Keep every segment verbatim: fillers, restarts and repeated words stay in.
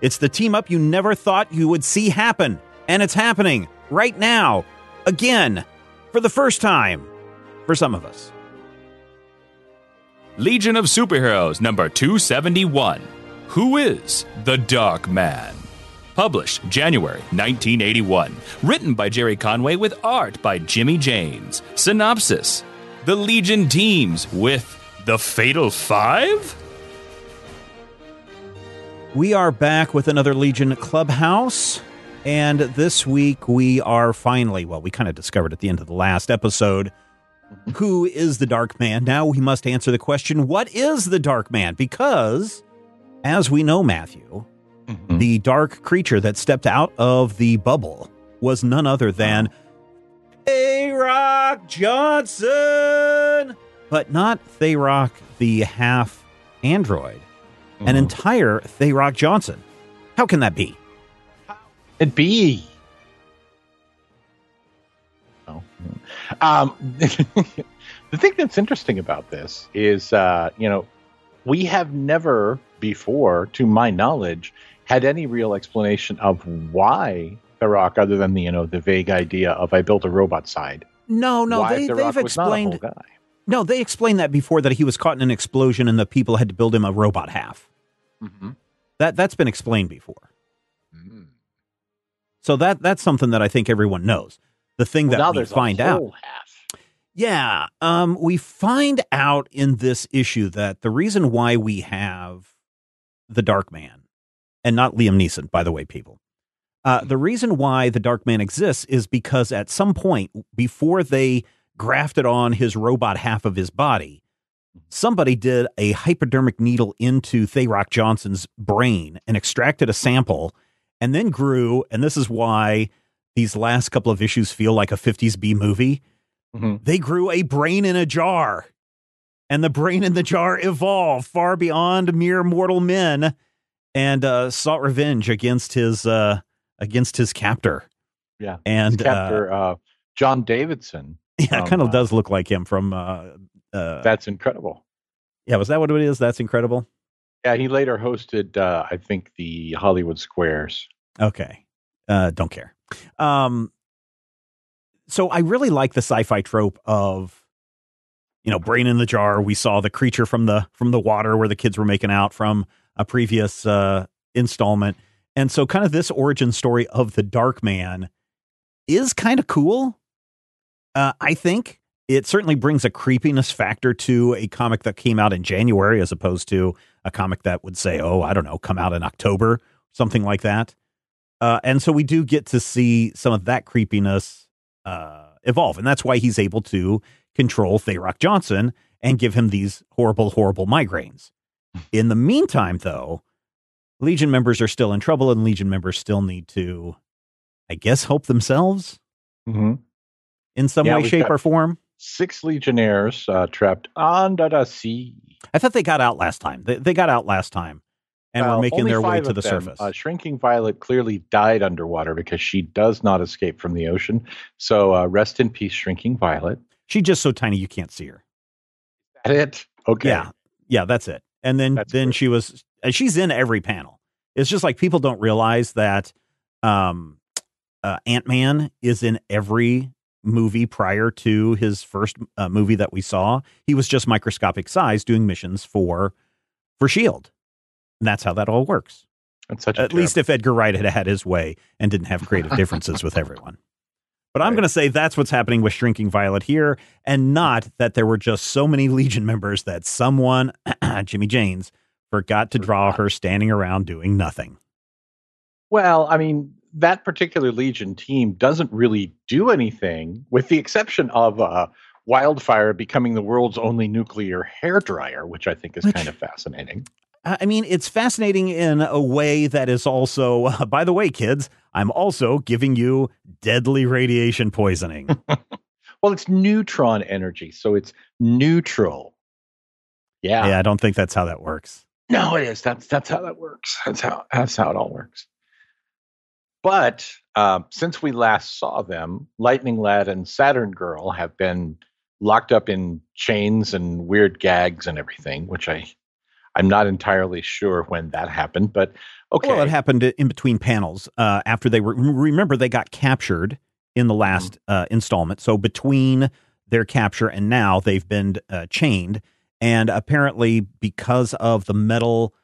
It's the team-up you never thought you would see happen, and it's happening right now. Again, for the first time, for some of us. Legion of Superheroes number two seventy-one. Who is the Dark Man? Published January nineteen eighty-one. Written by Jerry Conway with art by Jimmy James. Synopsis: the Legion teams with the Fatal Five? We are back with another Legion Clubhouse. And this week we are finally, well, we kind of discovered at the end of the last episode, who is the Dark Man? Now we must answer the question, what is the Dark Man? Because, as we know, Matthew, mm-hmm. the dark creature that stepped out of the bubble was none other than Tharok Johnson! But not Tharok, the half-android. Mm-hmm. An entire Tharok Johnson. How can that be? It'd be. Oh. Um, the thing that's interesting about this is, uh, you know, we have never before, to my knowledge, had any real explanation of why Tharok, other than the, you know, the vague idea of I built a robot side. No, no, they, they've explained. No, they explained that before, that he was caught in an explosion and the people had to build him a robot half. Mm-hmm. That that's been explained before. Mm-hmm. So that that's something that I think everyone knows. The thing well, that we find out. Half. Yeah. Um, we find out in this issue that the reason why we have the Dark Man, and not Liam Neeson, by the way, people, uh, the reason why the Dark Man exists is because at some point before they grafted on his robot half of his body, somebody did a hypodermic needle into Tharok Johnson's brain and extracted a sample. And then grew, and this is why these last couple of issues feel like a fifties B movie. Mm-hmm. They grew a brain in a jar, and the brain in the jar evolved far beyond mere mortal men, and uh, sought revenge against his uh, against his captor. Yeah, and his captor uh, uh, John Davidson. Yeah, it kind of uh, does look like him from. Uh, uh, That's Incredible. Yeah, was that what it is? That's Incredible. Yeah, he later hosted, uh, I think, the Hollywood Squares. Okay. Uh, don't care. Um, so I really like the sci-fi trope of, you know, brain in the jar. We saw the creature from the from the water where the kids were making out from a previous uh, installment. And so kind of this origin story of the Dark Man is kind of cool. Uh, I think it certainly brings a creepiness factor to a comic that came out in January as opposed to a comic that would say, oh, I don't know, come out in October, something like that. Uh, and so we do get to see some of that creepiness uh, evolve. And that's why he's able to control Tharok Johnson and give him these horrible, horrible migraines. In the meantime, though, Legion members are still in trouble, and Legion members still need to, I guess, help themselves mm-hmm. in some yeah, way, shape, or form. Six Legionnaires uh, trapped under the sea. I thought they got out last time. They, they got out last time and well, were making their way to the them. surface. Uh, Shrinking Violet clearly died underwater because she does not escape from the ocean. So uh, rest in peace, Shrinking Violet. She's just so tiny you can't see her. That's it? Okay. Yeah, yeah, that's it. And then, then she was, and she's in every panel. It's just like people don't realize that um, uh, Ant-Man is in every movie prior to his first uh, movie that we saw. He was just microscopic size doing missions for for SHIELD. And that's how that all works. That's such a at terrible. least if Edgar Wright had had his way and didn't have creative differences with everyone. But I'm right. going to say that's what's happening with Shrinking Violet here, and not that there were just so many Legion members that someone, Jimmy James, forgot to draw her standing around doing nothing. Well, I mean, that particular Legion team doesn't really do anything, with the exception of uh, Wildfire becoming the world's only nuclear hairdryer, which I think is which, kind of fascinating. I mean, it's fascinating in a way that is also, uh, by the way, kids, I'm also giving you deadly radiation poisoning. Well, it's neutron energy, so it's neutral. Yeah. Yeah, I don't think that's how that works. No, it is. That's that's how that works. That's how that's how it all works. But uh, since we last saw them, Lightning Lad and Saturn Girl have been locked up in chains and weird gags and everything, which I, I'm not entirely sure when that happened. But okay. Well, it happened in between panels uh, after they were. Remember, they got captured in the last mm-hmm. uh, installment. So between their capture and now, they've been uh, chained. And apparently, because of the metal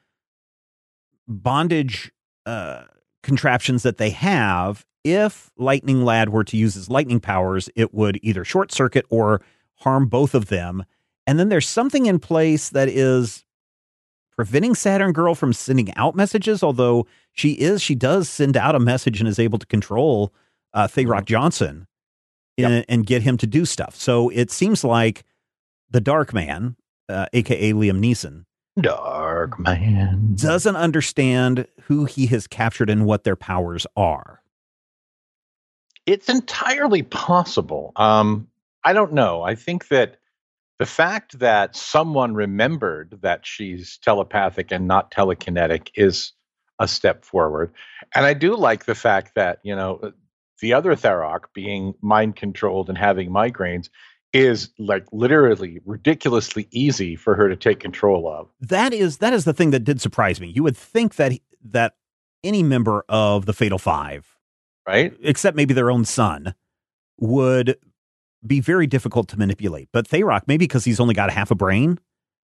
bondage uh, contraptions that they have, if Lightning Lad were to use his lightning powers, it would either short circuit or harm both of them. And then there's something in place that is preventing Saturn Girl from sending out messages, although she is, she does send out a message and is able to control uh, Tharok Johnson in, yep. and get him to do stuff. So it seems like the Dark Man, Uh, a k a. Liam Neeson, Dark Man, doesn't understand who he has captured and what their powers are. It's entirely possible. Um, I don't know. I think that the fact that someone remembered that she's telepathic and not telekinetic is a step forward. And I do like the fact that, you know, the other Tharok being mind-controlled and having migraines is like literally ridiculously easy for her to take control of. That is that is the thing that did surprise me. You would think that that any member of the Fatal Five, right, except maybe their own son, would be very difficult to manipulate. But Tharok, maybe because he's only got half a brain,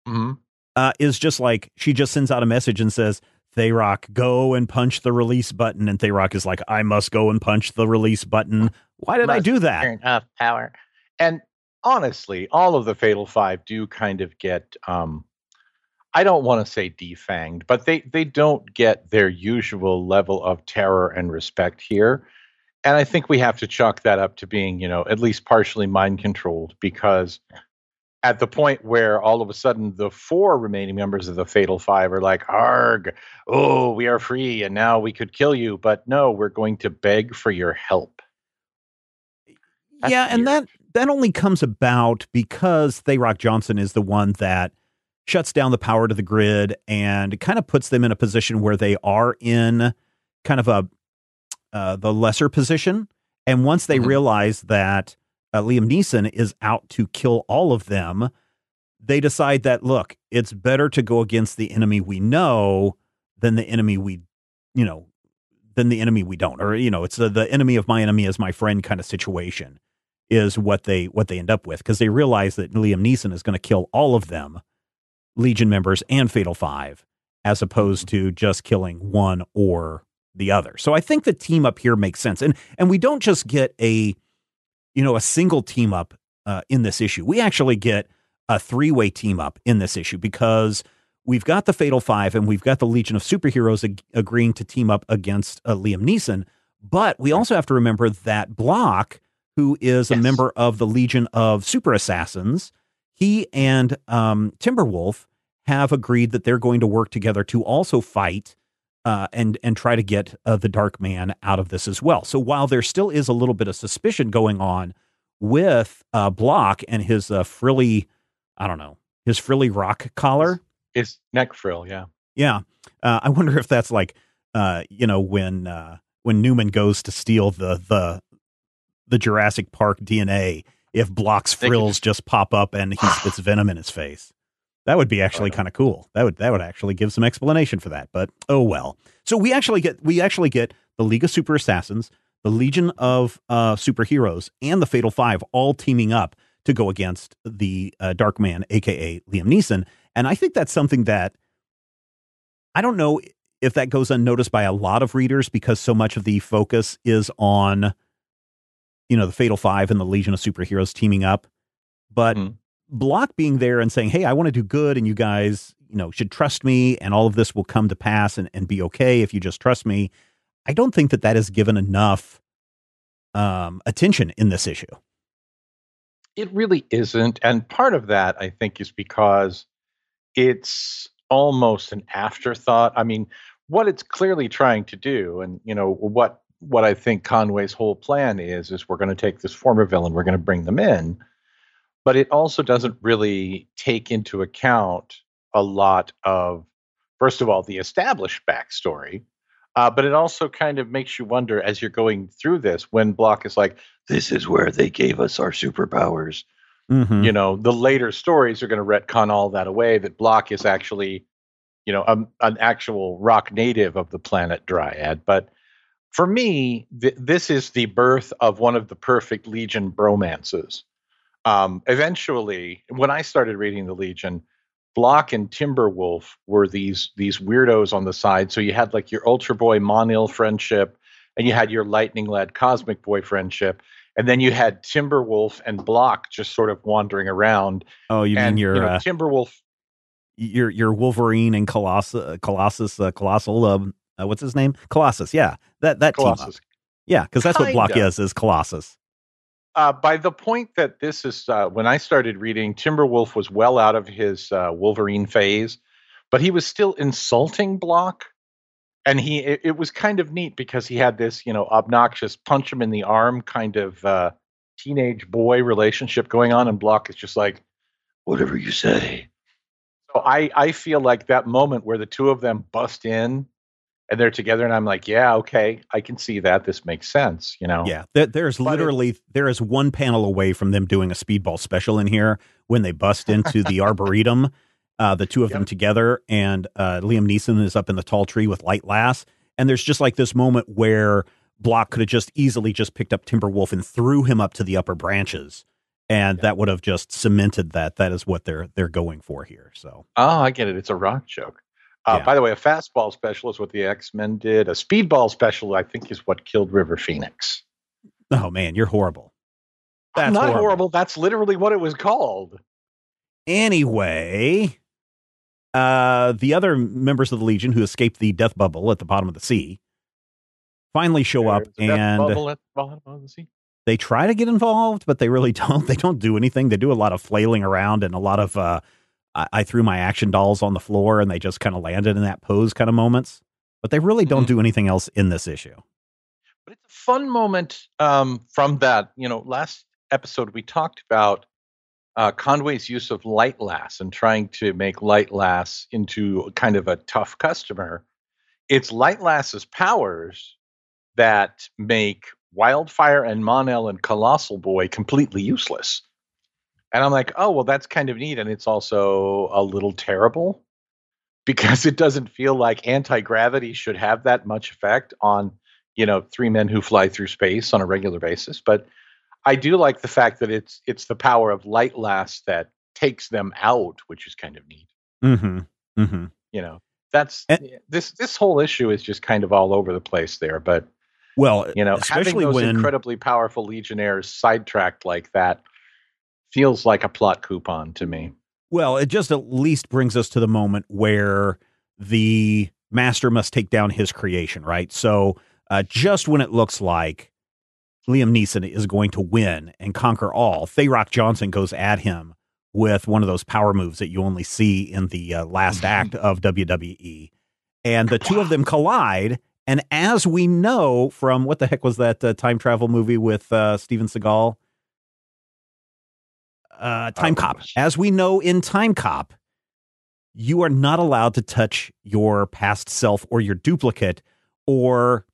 mm-hmm. uh, is just like, she just sends out a message and says, Tharok, go and punch the release button. And Tharok is like, I must go and punch the release button. Why did must I do that? Turn off power. And honestly, all of the Fatal Five do kind of get, um, I don't want to say defanged, but they, they don't get their usual level of terror and respect here. And I think we have to chalk that up to being, you know, at least partially mind controlled, because at the point where all of a sudden the four remaining members of the Fatal Five are like, arg, oh, we are free and now we could kill you, but no, we're going to beg for your help. That's yeah, weird. and that... That only comes about because Tharok Johnson is the one that shuts down the power to the grid and kind of puts them in a position where they are in kind of a uh, the lesser position. And once they mm-hmm. realize that uh, Liam Neeson is out to kill all of them, they decide that, look, it's better to go against the enemy we know than the enemy we, you know, than the enemy we don't. Or, you know, it's the, the enemy of my enemy is my friend kind of situation. Is what they what they end up with, because they realize that Liam Neeson is going to kill all of them, Legion members and Fatal Five, as opposed to just killing one or the other. So I think the team up here makes sense, and and we don't just get a, you know, a single team up uh, in this issue. We actually get a three way team up in this issue, because we've got the Fatal Five and we've got the Legion of Superheroes ag- agreeing to team up against uh, Liam Neeson, but we also have to remember that Blok, who is yes. a member of the Legion of Super Assassins, he and um, Timberwolf have agreed that they're going to work together to also fight uh, and and try to get uh, the Dark Man out of this as well. So while there still is a little bit of suspicion going on with uh, Blok and his uh, frilly, I don't know, his frilly rock collar. His, his neck frill, yeah. Yeah. Uh, I wonder if that's like, uh, you know, when uh, when Newman goes to steal the the the Jurassic Park D N A, if Blok's frills just, just pop up and he spits venom in his face. That would be actually kind of cool. That would that would actually give some explanation for that, but oh well. So we actually get we actually get the League of Super Assassins, the Legion of uh, Superheroes, and the Fatal Five all teaming up to go against the uh, Dark Man, a k a. Liam Neeson. And I think that's something that, I don't know if that goes unnoticed by a lot of readers, because so much of the focus is on, you know, the Fatal Five and the Legion of Superheroes teaming up. But mm. Blok being there and saying, hey, I want to do good, and you guys, you know, should trust me, and all of this will come to pass and, and be okay if you just trust me. I don't think that that is given enough um, attention in this issue. It really isn't. And part of that, I think, is because it's almost an afterthought. I mean, what it's clearly trying to do, and, you know, what what I think Conway's whole plan is, is we're going to take this former villain, we're going to bring them in. But it also doesn't really take into account a lot of, first of all, the established backstory. Uh, but it also kind of makes you wonder as you're going through this, when Blok is like, this is where they gave us our superpowers. Mm-hmm. You know, the later stories are going to retcon all that away, that Blok is actually, you know, a, an actual rock native of the planet Dryad. But for me, th- this is the birth of one of the perfect Legion bromances. Um, eventually, when I started reading the Legion, Blok and Timberwolf were these these weirdos on the side. So you had like your Ultra Boy Monil friendship, and you had your Lightning Lad Cosmic Boy friendship, and then you had Timberwolf and Blok just sort of wandering around. Oh, you and, mean your you know, uh, Timberwolf, your your Wolverine and Colossus, Colossus, uh, Colossal. Uh, uh, what's his name? Colossus. Yeah, that that Colossus. Team up. Yeah, because that's Kinda. What Blok is is Colossus. Uh, by the point that this is, uh, when I started reading, Timberwolf was well out of his uh, Wolverine phase, but he was still insulting Blok. And he, it, it was kind of neat because he had this, you know, obnoxious punch him in the arm kind of uh, teenage boy relationship going on. And Blok is just like, whatever you say. So I, I feel like that moment where the two of them bust in and they're together, and I'm like, yeah, okay, I can see that. This makes sense, you know? Yeah, there, there's but literally, it, there is one panel away from them doing a speedball special in here when they bust into the Arboretum, uh, the two of yep. them together, and uh, Liam Neeson is up in the tall tree with Light Lass, and there's just like this moment where Blok could have just easily just picked up Timberwolf and threw him up to the upper branches, and yep. that would have just cemented that. That is what they're they're going for here, so. Oh, I get it. It's a rock joke. Uh, yeah. By the way, a fastball special is what the X-Men did. A speedball special, I think, is what killed River Phoenix. Oh, man, you're horrible. That's I'm not horrible. horrible. That's literally what it was called. Anyway, uh, the other members of the Legion who escaped the death bubble at the bottom of the sea finally show There's up and death bubble at the bottom of the sea. They try to get involved, but they really don't. They don't do anything. They do a lot of flailing around and a lot of... Uh, I threw my action dolls on the floor and they just kind of landed in that pose kind of moments, but they really don't mm-hmm. do anything else in this issue. But it's a fun moment um, from that, you know, last episode we talked about uh, Conway's use of Light Lass and trying to make Light Lass into kind of a tough customer. It's Light Lass's powers that make Wildfire and Monel and Colossal Boy completely useless. And I'm like, oh, well, that's kind of neat. And it's also a little terrible because it doesn't feel like anti-gravity should have that much effect on, you know, three men who fly through space on a regular basis. But I do like the fact that it's it's the power of Light Lass that takes them out, which is kind of neat. Mm-hmm. Mm-hmm. You know, that's and, this this whole issue is just kind of all over the place there. But, well, you know, having those when... incredibly powerful Legionnaires sidetracked like that feels like a plot coupon to me. Well, it just at least brings us to the moment where the master must take down his creation, right? So uh, just when it looks like Liam Neeson is going to win and conquer all, Tharok Johnson goes at him with one of those power moves that you only see in the uh, last act of W W E. And the two of them collide. And as we know from, what the heck was that uh, time travel movie with uh, Steven Seagal? Uh, Time Cop. As we know in Time Cop, you are not allowed to touch your past self or your duplicate, or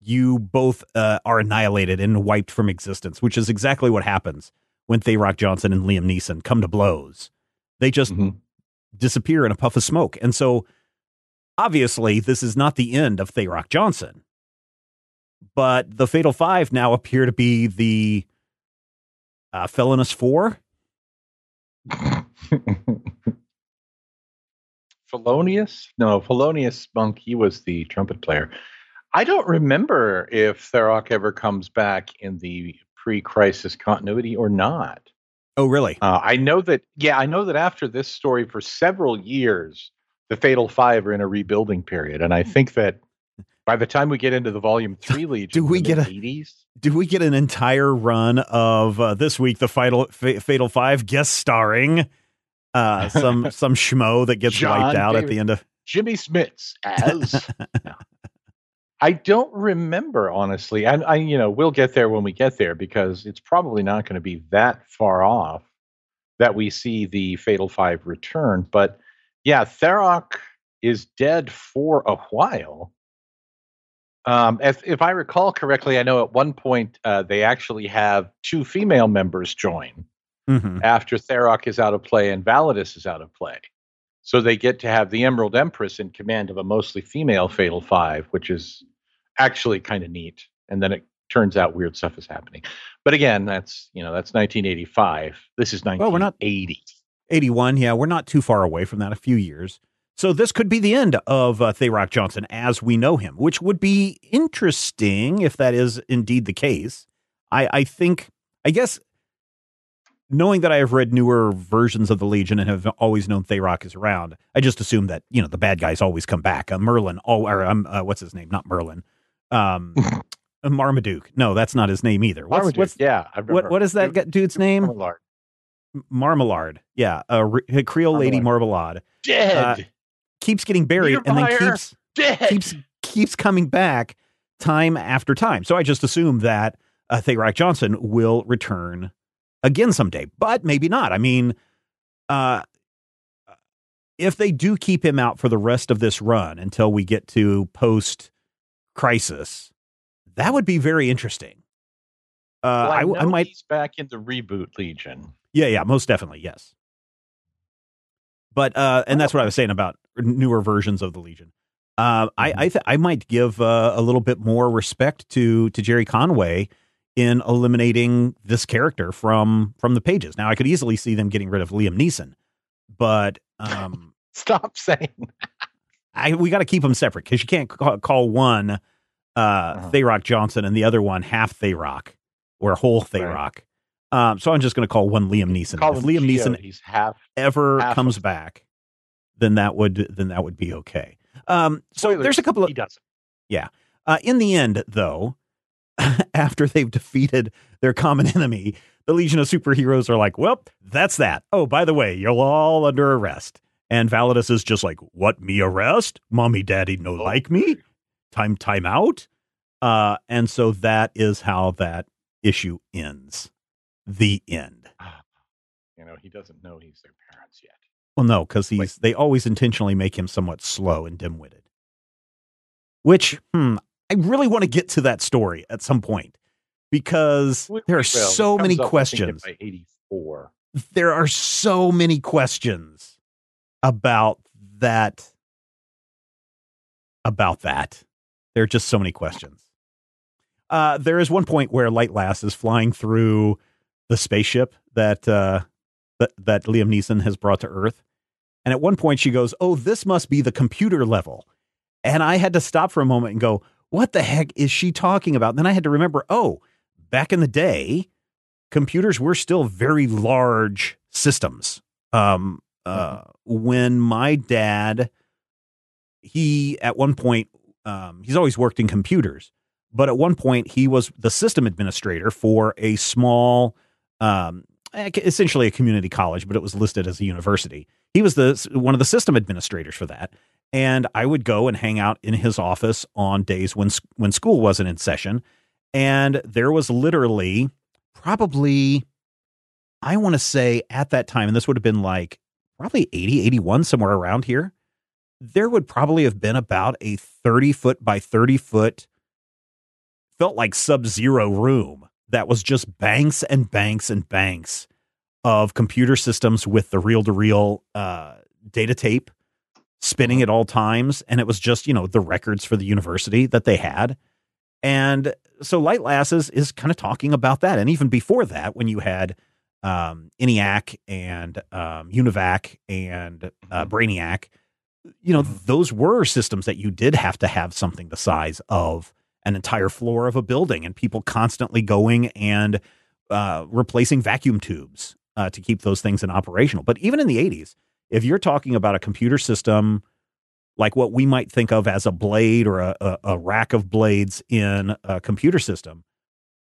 you both uh, are annihilated and wiped from existence, which is exactly what happens when Tharok Johnson and Liam Neeson come to blows. They just mm-hmm. disappear in a puff of smoke. And so, obviously, this is not the end of Tharok Johnson. But the Fatal Five now appear to be the uh, Felonous Four. Felonious? No, Felonious Monk, he was the trumpet player. I don't remember if Tharok ever comes back in the pre-crisis continuity or not. Oh, really? Uh, I know that, yeah, I know that after this story, for several years, the Fatal Five are in a rebuilding period. And I think that by the time we get into the Volume Three Legion, do we get a eighties? Do we get an entire run of uh, this week? The Fatal F- Fatal Five guest starring uh, some some schmo that gets John wiped out David, at the end of Jimmy Smits as. No. I don't remember honestly, and I, I you know we'll get there when we get there because it's probably not going to be that far off that we see the Fatal Five return. But yeah, Tharok is dead for a while. Um, if, if I recall correctly, I know at one point uh, they actually have two female members join mm-hmm. after Tharok is out of play and Validus is out of play. So they get to have the Emerald Empress in command of a mostly female Fatal Five, which is actually kind of neat. And then it turns out weird stuff is happening. But again, that's, you know, that's nineteen eighty-five. This is nineteen eighty. Well, we're not eighty-one. Yeah, we're not too far away from that, a few years. So this could be the end of uh, Tharok Johnson as we know him, which would be interesting if that is indeed the case. I, I think, I guess, knowing that I have read newer versions of the Legion and have always known Tharok is around, I just assume that, you know, the bad guys always come back. Uh, Merlin, oh, or um, uh, what's his name? Not Merlin. Um, Marmaduke. No, that's not his name either. What's, Marmaduke, what's, yeah. I've what, what is that dude, dude's name? Marmalard. Marmalard. Yeah. Uh, Re- Creole Marmalard. Lady Marmalade. Dead. Uh, keeps getting buried and then keeps dead. keeps keeps coming back time after time. So I just assume that uh, Tharok Johnson will return again someday, but maybe not. I mean, uh, if they do keep him out for the rest of this run until we get to post-crisis, that would be very interesting. Uh, well, I, I, know I might he's back in the reboot Legion. Yeah, yeah, most definitely, yes. But uh, and that's what I was saying about newer versions of the Legion. Uh, I I, th- I might give uh, a little bit more respect to to Jerry Conway in eliminating this character from from the pages. Now I could easily see them getting rid of Liam Neeson, but um, stop saying that. I we got to keep them separate because you can't ca- call one uh, uh-huh. Tharok Johnson and the other one half Tharok or whole Tharok. Right. Um, so I'm just going to call one Liam Neeson. Call if Liam Geo, Neeson he's half, ever half comes back, then that would then that would be okay. Um, so Spoilers, there's a couple of he doesn't. Yeah. Uh, in the end, though, after they've defeated their common enemy, the Legion of Superheroes are like, "Well, that's that. Oh, by the way, you're all under arrest." And Validus is just like, "What? Me arrest? Mommy, daddy, no like me? Time, time out." Uh, and so that is how that issue ends. The end. You know, he doesn't know he's their parents yet. Well, no, because he's like, they always intentionally make him somewhat slow and dim-witted. Which, hmm, I really want to get to that story at some point because we, there are well, so many questions. By eighty-four. There are so many questions about that. About that. There are just so many questions. Uh, there is one point where Light Lass is flying through the spaceship that, uh, that that Liam Neeson has brought to Earth. And at one point she goes, "Oh, this must be the computer level." And I had to stop for a moment and go, what the heck is she talking about? And then I had to remember, oh, back in the day, computers were still very large systems. Um, uh, mm-hmm. When my dad, he at one point, um, he's always worked in computers, but at one point he was the system administrator for a small Um, essentially a community college, but it was listed as a university. He was the one of the system administrators for that. And I would go and hang out in his office on days when when school wasn't in session. And there was literally probably, I want to say at that time, and this would have been like probably eighty, eighty-one, somewhere around here, there would probably have been about a thirty foot by thirty foot, felt like sub-zero room. That was just banks and banks and banks of computer systems with the reel-to-reel uh, data tape spinning at all times. And it was just, you know, the records for the university that they had. And so Light Lass is, is kind of talking about that. And even before that, when you had um, ENIAC and um, UNIVAC and uh, Brainiac, you know, those were systems that you did have to have something the size of an entire floor of a building and people constantly going and uh, replacing vacuum tubes uh, to keep those things in operational. But even in the eighties, if you're talking about a computer system like what we might think of as a blade or a, a, a rack of blades in a computer system,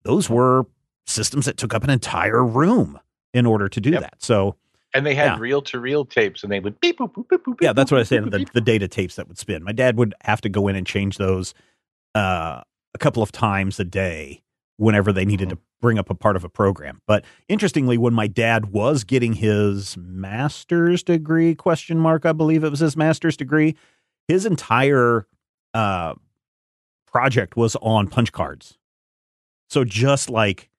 those were systems that took up an entire room in order to do yep. that. So, and they had yeah. reel-to-reel tapes, and they would beep, boop, boop, boop, boop. Yeah, that's what I said, the, the data tapes that would spin. My dad would have to go in and change those Uh, a couple of times a day whenever they needed mm-hmm. to bring up a part of a program. But interestingly, when my dad was getting his master's degree, question mark, I believe it was his master's degree, his entire uh, project was on punch cards. So just like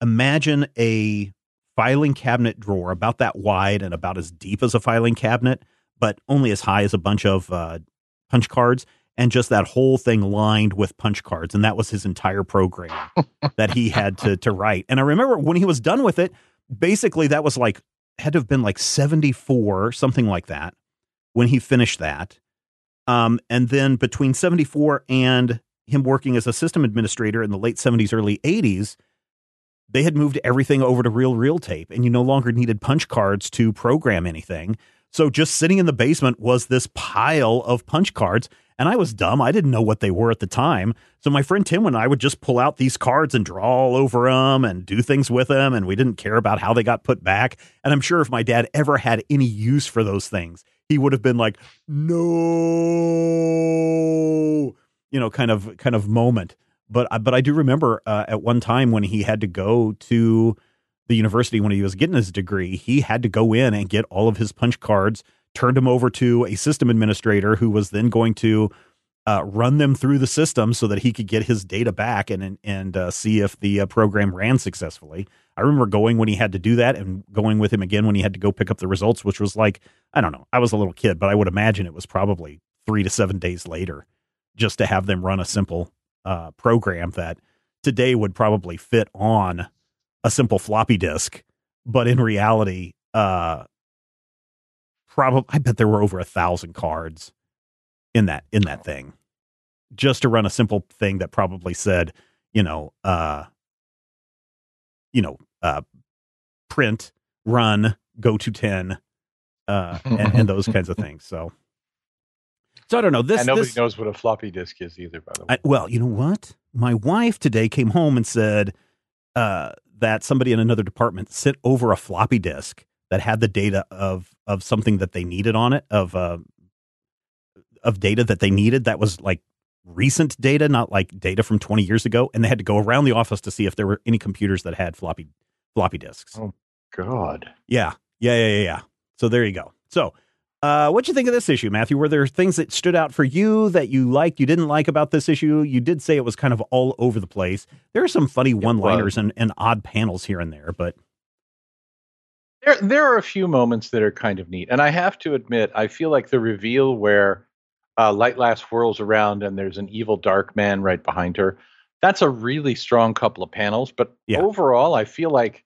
imagine a filing cabinet drawer about that wide and about as deep as a filing cabinet, but only as high as a bunch of uh, punch cards. And just that whole thing lined with punch cards. And that was his entire program that he had to to write. And I remember when he was done with it, basically that was like, had to have been like seventy-four, something like that, when he finished that. Um, and then between seventy-four and him working as a system administrator in the late seventies, early eighties, they had moved everything over to reel-to-reel tape. And you no longer needed punch cards to program anything. So just sitting in the basement was this pile of punch cards. And I was dumb. I didn't know what they were at the time. So my friend Tim and I would just pull out these cards and draw all over them and do things with them. And we didn't care about how they got put back. And I'm sure if my dad ever had any use for those things, he would have been like, no, you know, kind of kind of moment. But I, but I do remember uh, at one time when he had to go to the university when he was getting his degree, he had to go in and get all of his punch cards, turned him over to a system administrator who was then going to uh, run them through the system so that he could get his data back and and, and uh, see if the uh, program ran successfully. I remember going when he had to do that and going with him again when he had to go pick up the results, which was like, I don't know, I was a little kid, but I would imagine it was probably three to seven days later just to have them run a simple uh, program that today would probably fit on a simple floppy disk. But in reality, uh, Probably, I bet there were over a thousand cards in that in that thing, just to run a simple thing that probably said, you know, uh, you know, uh, print, run, go to ten, uh, and, and those kinds of things. So, so I don't know. This and nobody this, knows what a floppy disk is either, by the way. I, well, you know what? My wife today came home and said uh, that somebody in another department sent over a floppy disk that had the data of, of something that they needed on it, of uh, of data that they needed that was like recent data, not like data from twenty years ago. And they had to go around the office to see if there were any computers that had floppy floppy disks. Oh, God. Yeah. Yeah, yeah, yeah, yeah. So there you go. So uh, what'd you think of this issue, Matthew? Were there things that stood out for you that you liked, you didn't like about this issue? You did say it was kind of all over the place. There are some funny one-liners and, and odd panels here and there, but... There, there are a few moments that are kind of neat. And I have to admit, I feel like the reveal where uh, Light Lass whirls around and there's an evil dark man right behind her. That's a really strong couple of panels. But yeah. overall, I feel like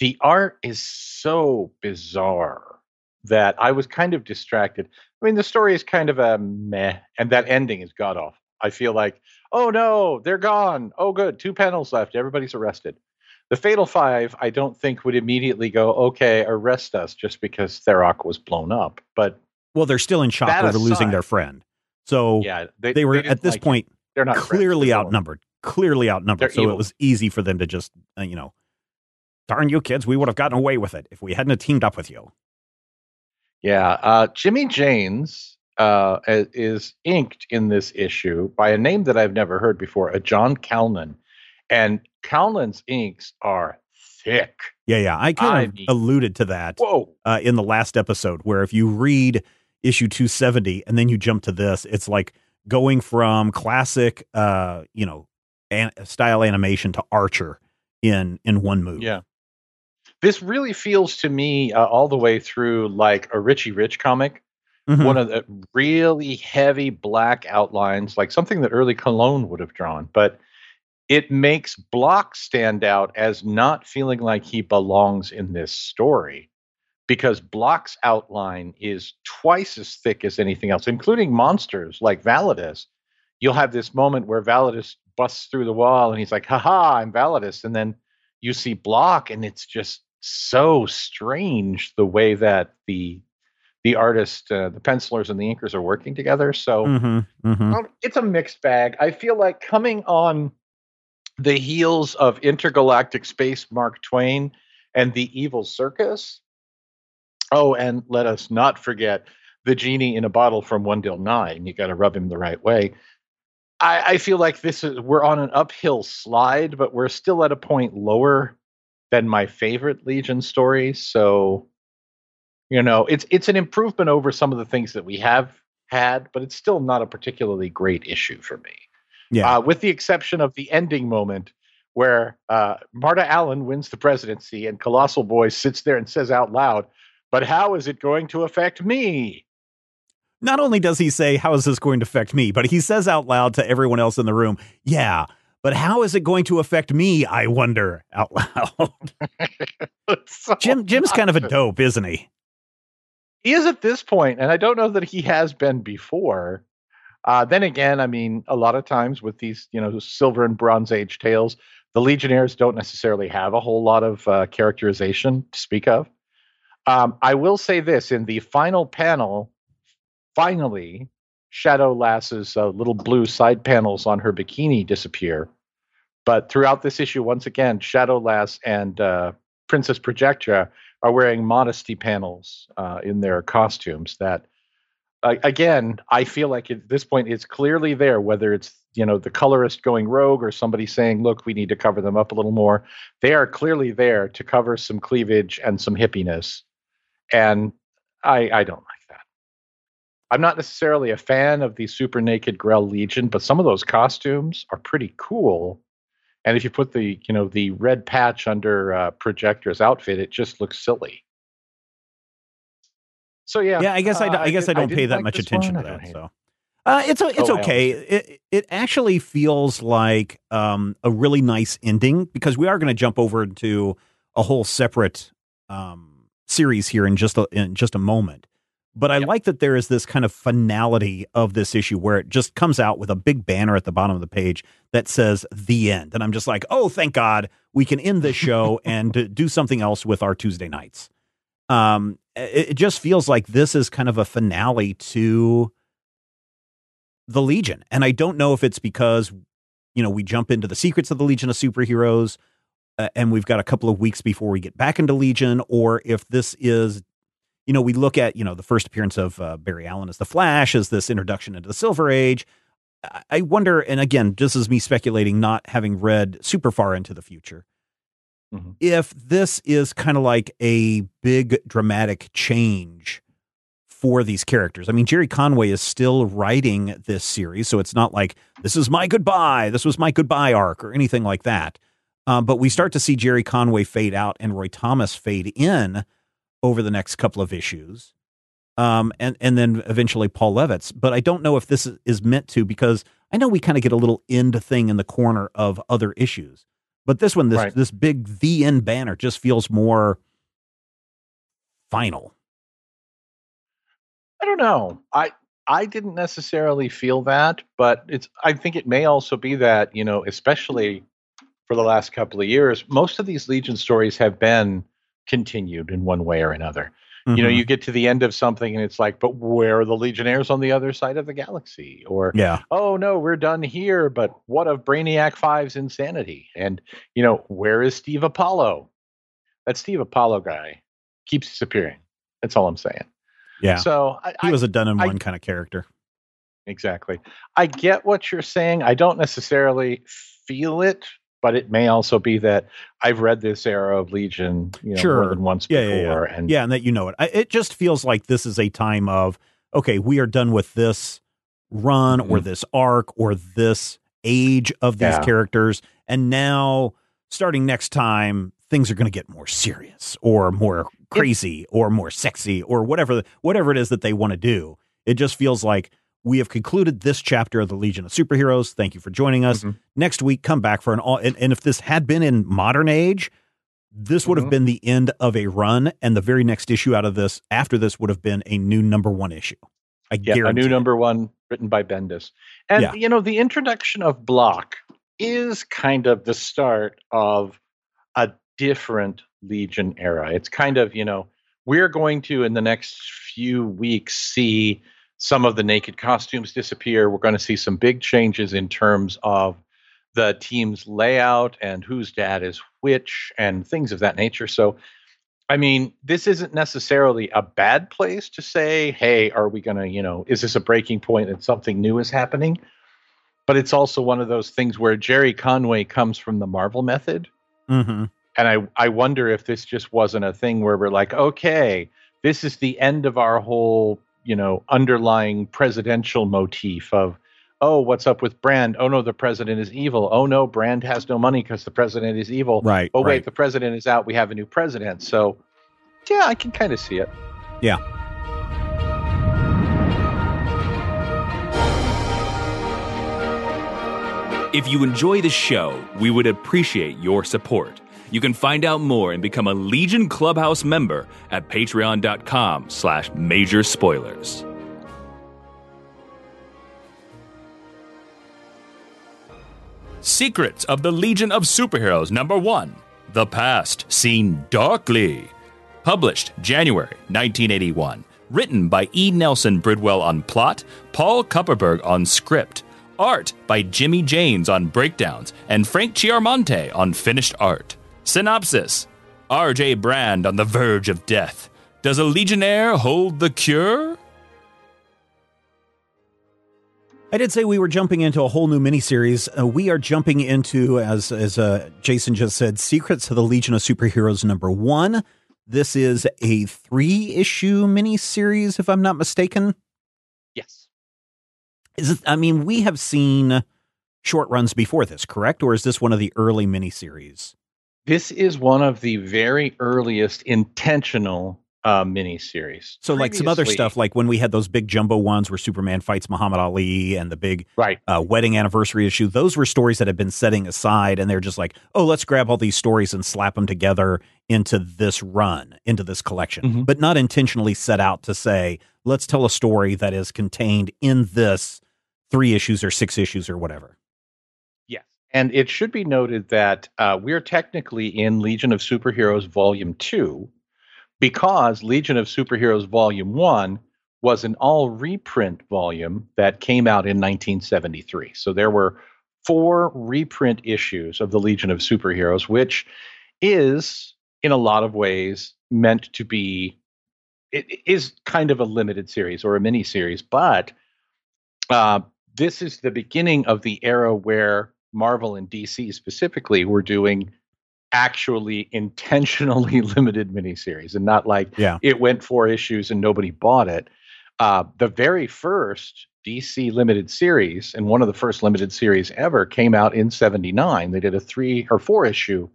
the art is so bizarre that I was kind of distracted. I mean, the story is kind of a meh. And that ending is god-awful. I feel like, oh, no, they're gone. Oh, good. Two panels left. Everybody's arrested. The Fatal Five, I don't think, would immediately go, okay, arrest us just because Tharok was blown up. But well, they're still in shock over losing their friend. So yeah, they, they were they at this like point they're not clearly friends, outnumbered, clearly outnumbered. They're so evil. It was easy for them to just, uh, you know, darn you kids, we would have gotten away with it if we hadn't teamed up with you. Yeah. Uh, Jimmy James uh, is inked in this issue by a name that I've never heard before, a John Calnan. And Cowland's inks are thick. Yeah, yeah. I kind I of mean, alluded to that whoa. Uh, in the last episode, where if you read issue two seventy and then you jump to this, it's like going from classic, uh, you know, an- style animation to Archer in in one move. Yeah. This really feels to me uh, all the way through like a Richie Rich comic. Mm-hmm. One of the really heavy black outlines, like something that early Cologne would have drawn. But it makes Blok stand out as not feeling like he belongs in this story, because Blok's outline is twice as thick as anything else, including monsters like Validus. You'll have this moment where Validus busts through the wall and he's like, ha ha, I'm Validus. And then you see Blok, and it's just so strange the way that the the artist, uh, the pencilers and the inkers are working together. So mm-hmm, mm-hmm. it's a mixed bag. I feel like coming on the heels of intergalactic space Mark Twain and the evil circus. Oh, and let us not forget the genie in a bottle from One Dill Nine. You got to rub him the right way. I, I feel like this is, we're on an uphill slide, but we're still at a point lower than my favorite Legion story. So, you know, it's it's an improvement over some of the things that we have had, but it's still not a particularly great issue for me. Yeah, uh, with the exception of the ending moment where uh, Marta Allen wins the presidency and Colossal Boy sits there and says out loud, "But how is it going to affect me?" Not only does he say, "How is this going to affect me?" but he says out loud to everyone else in the room, "Yeah, but how is it going to affect me? I wonder," out loud. so Jim Jim's kind of a dope, isn't he? He is at this point, and I don't know that he has been before. Uh, then again, I mean, a lot of times with these, you know, Silver and Bronze Age tales, the Legionnaires don't necessarily have a whole lot of uh, characterization to speak of. Um, I will say this, in the final panel, finally, Shadow Lass's uh, little blue side panels on her bikini disappear. But throughout this issue, once again, Shadow Lass and uh, Princess Projectra are wearing modesty panels uh, in their costumes that, uh, again, I feel like at this point it's clearly there, whether it's, you know, the colorist going rogue or somebody saying, look, we need to cover them up a little more. They are clearly there to cover some cleavage and some hippiness. And I, I don't like that. I'm not necessarily a fan of the super naked Grell Legion, but some of those costumes are pretty cool. And if you put the, you know, the red patch under uh, Projector's outfit, it just looks silly. So yeah, yeah. I guess I, uh, I guess I, did, I don't I pay that like much attention one. to that. So uh, it's it's oh, okay. It it actually feels like um, a really nice ending, because we are going to jump over to a whole separate um, series here in just a, in just a moment. But I yep. like that there is this kind of finality of this issue where it just comes out with a big banner at the bottom of the page that says "The End." And I'm just like, oh, thank God we can end this show and do something else with our Tuesday nights. Um, it, it just feels like this is kind of a finale to the Legion. And I don't know if it's because, you know, we jump into the Secrets of the Legion of Superheroes uh, and we've got a couple of weeks before we get back into Legion, or if this is, you know, we look at, you know, the first appearance of uh, Barry Allen as the Flash, as this introduction into the Silver Age. I wonder, and again, this is me speculating, not having read super far into the future, mm-hmm. if this is kind of like a big dramatic change for these characters. I mean, Jerry Conway is still writing this series, so it's not like this is my goodbye, this was my goodbye arc or anything like that. Uh, but we start to see Jerry Conway fade out and Roy Thomas fade in over the next couple of issues, um, and, and then eventually Paul Levitz. But I don't know if this is meant to, because I know we kind of get a little end thing in the corner of other issues. But this one, this right. this big "The End" banner just feels more final. I don't know. I I didn't necessarily feel that, but it's. I think it may also be that, you know, especially for the last couple of years, most of these Legion stories have been continued in one way or another. Mm-hmm. You know, you get to the end of something and it's like, but where are the Legionnaires on the other side of the galaxy? Or, yeah. oh no, we're done here, but what of Brainiac Five's insanity? And, you know, where is Steve Apollo? That Steve Apollo guy keeps disappearing. That's all I'm saying. Yeah. So I, he was a done in one kind of character. Exactly. I get what you're saying. I don't necessarily feel it, but it may also be that I've read this era of Legion, you know, sure. more than once yeah, before. Yeah, yeah. And yeah, and that, you know, it. I, it just feels like this is a time of, okay, we are done with this run mm-hmm. or this arc or this age of these yeah. characters. And now, starting next time, things are going to get more serious or more crazy it, or more sexy or whatever, whatever it is that they want to do. It just feels like, we have concluded this chapter of the Legion of Superheroes. Thank you for joining us. Mm-hmm. Next week, come back for an all. And, and if this had been in modern age, This would have mm-hmm. been the end of a run, and the very next issue out of this, after this, would have been a new number one issue. I yeah, guarantee a new number one written by Bendis. And, yeah. you know, the introduction of Blok is kind of the start of a different Legion era. It's kind of, you know, we're going to, in the next few weeks, see some of the naked costumes disappear. We're going to see some big changes in terms of the team's layout and whose dad is which and things of that nature. So, I mean, this isn't necessarily a bad place to say, hey, are we going to, you know, is this a breaking point and something new is happening? But it's also one of those things where Jerry Conway comes from the Marvel method. Mm-hmm. And I, I wonder if this just wasn't a thing where we're like, okay, this is the end of our whole, you know, underlying presidential motif of, oh, what's up with Brand? Oh, no, the president is evil. Oh, no, Brand has no money because the president is evil. Right. Oh, wait, right. The president is out. We have a new president. So, yeah, I can kind of see it. Yeah. If you enjoy the show, we would appreciate your support. You can find out more and become a Legion Clubhouse member at patreon.com slash major spoilers. Secrets of the Legion of Superheroes, number one, The Past Seen Darkly. Published January nineteen eighty-one. Written by E. Nelson Bridwell on plot, Paul Kupperberg on script. Art by Jimmy James on breakdowns, and Frank Chiarmonte on finished art. Synopsis. R J Brand on the verge of death. Does a Legionnaire hold the cure? I did say we were jumping into a whole new miniseries. Uh, we are jumping into, as as uh, Jason just said, Secrets of the Legion of Superheroes number one. This is a three-issue miniseries, if I'm not mistaken. Yes. Is it, I mean, we have seen short runs before this, correct? Or is this one of the early miniseries? This is one of the very earliest intentional Uh, miniseries. So Previously, like some other stuff, like when we had those big jumbo ones where Superman fights Muhammad Ali and the big right. uh, wedding anniversary issue, those were stories that had been setting aside and they're just like, oh, let's grab all these stories and slap them together into this run, into this collection, mm-hmm. but not intentionally set out to say, let's tell a story that is contained in this three issues or six issues or whatever. Yes. And it should be noted that uh, we're technically in Legion of Superheroes Volume two, because Legion of Superheroes Volume one was an all-reprint volume that came out in nineteen seventy-three. So there were four reprint issues of the Legion of Superheroes, which is, in a lot of ways, meant to be, it is kind of a limited series or a mini-series, but uh, this is the beginning of the era where Marvel and D C specifically were doing actually intentionally limited miniseries and not like yeah. it went four issues and nobody bought it. Uh, the very first D C limited series and one of the first limited series ever came out in seventy-nine. They did a three or four issue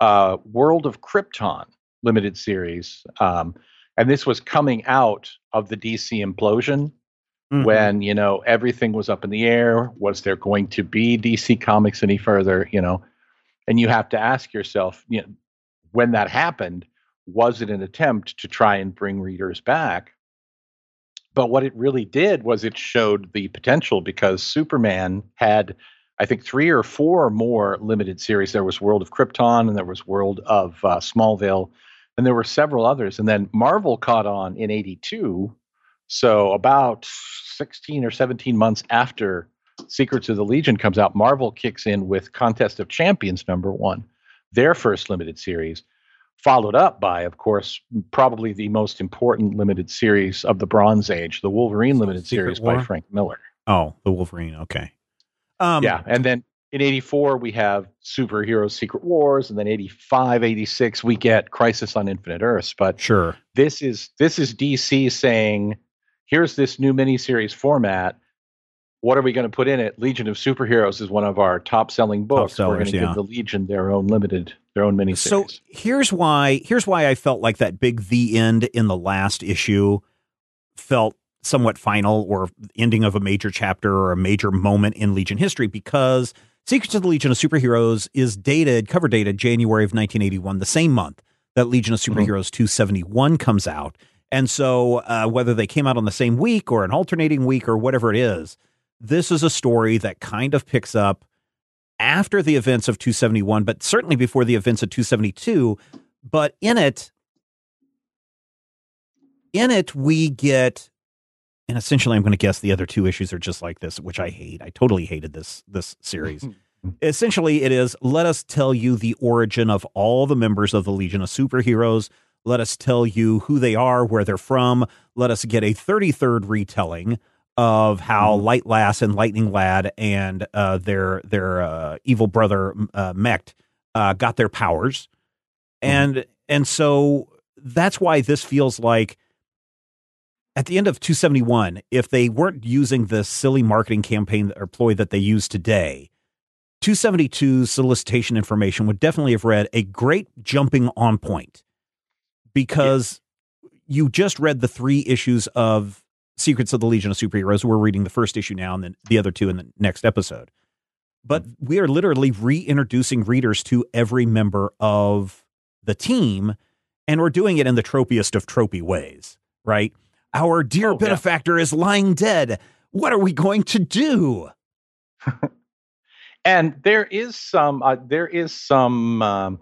uh, World of Krypton limited series. Um, and this was coming out of the D C implosion mm-hmm. when, you know, everything was up in the air. Was there going to be D C Comics any further, you know? And you have to ask yourself, you know, when that happened, was it an attempt to try and bring readers back? But what it really did was it showed the potential, because Superman had, I think, three or four more limited series. There was World of Krypton, and there was World of uh, Smallville, and there were several others. And then Marvel caught on in eighty-two, so about sixteen or seventeen months after Secrets of the Legion comes out, Marvel kicks in with Contest of Champions number one, their first limited series, followed up by, of course, probably the most important limited series of the Bronze Age, the Wolverine limited series by Frank Miller. Oh, the Wolverine. Okay. Um, yeah. And then in eighty-four, we have Superhero Secret Wars. And then eighty-five, eighty-six, we get Crisis on Infinite Earths. But sure, this is, this is D C saying, here's this new miniseries format. What are we going to put in it? Legion of Superheroes is one of our top-selling books. Top sellers, We're going to yeah. give the Legion their own limited, their own miniseries. So here's why. Here's why I felt like that big "the end" in the last issue felt somewhat final, or ending of a major chapter or a major moment in Legion history, because Secrets of the Legion of Superheroes is dated, cover dated January of nineteen eighty-one, the same month that Legion of Superheroes mm-hmm. two seventy-one comes out. And so uh, whether they came out on the same week or an alternating week or whatever it is, this is a story that kind of picks up after the events of two seventy-one, but certainly before the events of two seventy-two. But in it, in it, we get, and essentially I'm going to guess the other two issues are just like this, which I hate. I totally hated this, this series. Essentially, it is, let us tell you the origin of all the members of the Legion of Superheroes. Let us tell you who they are, where they're from. Let us get a thirty-third retelling of how Light Lass and Lightning Lad and uh, their their uh, evil brother uh, Mecht uh, got their powers. And mm. and so that's why this feels like, at the end of two seventy-one, if they weren't using the silly marketing campaign or ploy that they use today, two seventy-two's solicitation information would definitely have read a great jumping on point, because yeah. you just read the three issues of Secrets of the Legion of Superheroes. We're reading the first issue now and then the other two in the next episode. But we are literally reintroducing readers to every member of the team, and we're doing it in the tropiest of tropey ways, right? Our dear oh, benefactor yeah. is lying dead. What are we going to do? And there is some, uh, there is some, um,